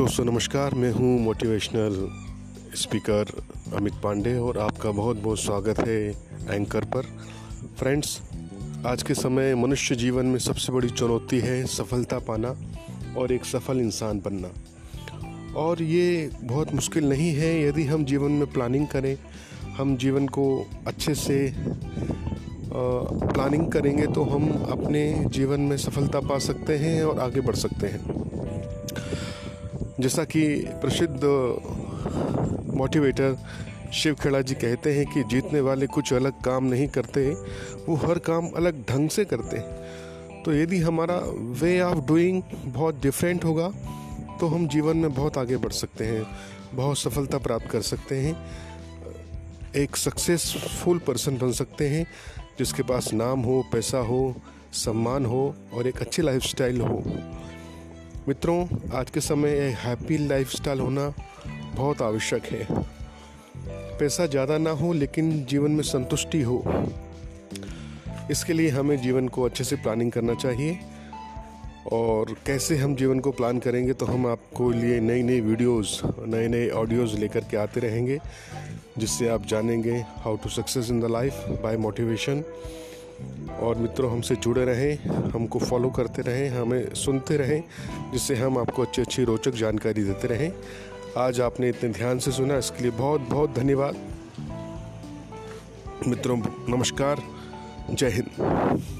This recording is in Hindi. दोस्तों नमस्कार, मैं हूं मोटिवेशनल स्पीकर अमित पांडे और आपका बहुत बहुत स्वागत है एंकर पर। फ्रेंड्स, आज के समय मनुष्य जीवन में सबसे बड़ी चुनौती है सफलता पाना और एक सफल इंसान बनना। और ये बहुत मुश्किल नहीं है यदि हम जीवन में प्लानिंग करें, हम जीवन को अच्छे से प्लानिंग करेंगे तो हम अपने जीवन में सफलता पा सकते हैं और आगे बढ़ सकते हैं। जैसा कि प्रसिद्ध मोटिवेटर शिवखेड़ा जी कहते हैं कि जीतने वाले कुछ अलग काम नहीं करते, वो हर काम अलग ढंग से करते हैं। तो यदि हमारा वे ऑफ डूइंग बहुत डिफरेंट होगा तो हम जीवन में बहुत आगे बढ़ सकते हैं, बहुत सफलता प्राप्त कर सकते हैं, एक सक्सेसफुल पर्सन बन सकते हैं जिसके पास नाम हो, पैसा हो, सम्मान हो और एक अच्छी लाइफस्टाइल हो। मित्रों, आज के समय एक हैप्पी लाइफस्टाइल होना बहुत आवश्यक है। पैसा ज़्यादा ना हो लेकिन जीवन में संतुष्टि हो, इसके लिए हमें जीवन को अच्छे से प्लानिंग करना चाहिए। और कैसे हम जीवन को प्लान करेंगे तो हम आपको लिए नई नई वीडियोस, नए नए ऑडियोज़ लेकर के आते रहेंगे जिससे आप जानेंगे how to success in the life by motivation. और मित्रों, हमसे जुड़े रहें, हमको फॉलो करते रहें, हमें सुनते रहें जिससे हम आपको अच्छी अच्छी रोचक जानकारी देते रहें। आज आपने इतने ध्यान से सुना, इसके लिए बहुत बहुत धन्यवाद। मित्रों नमस्कार, जय हिंद।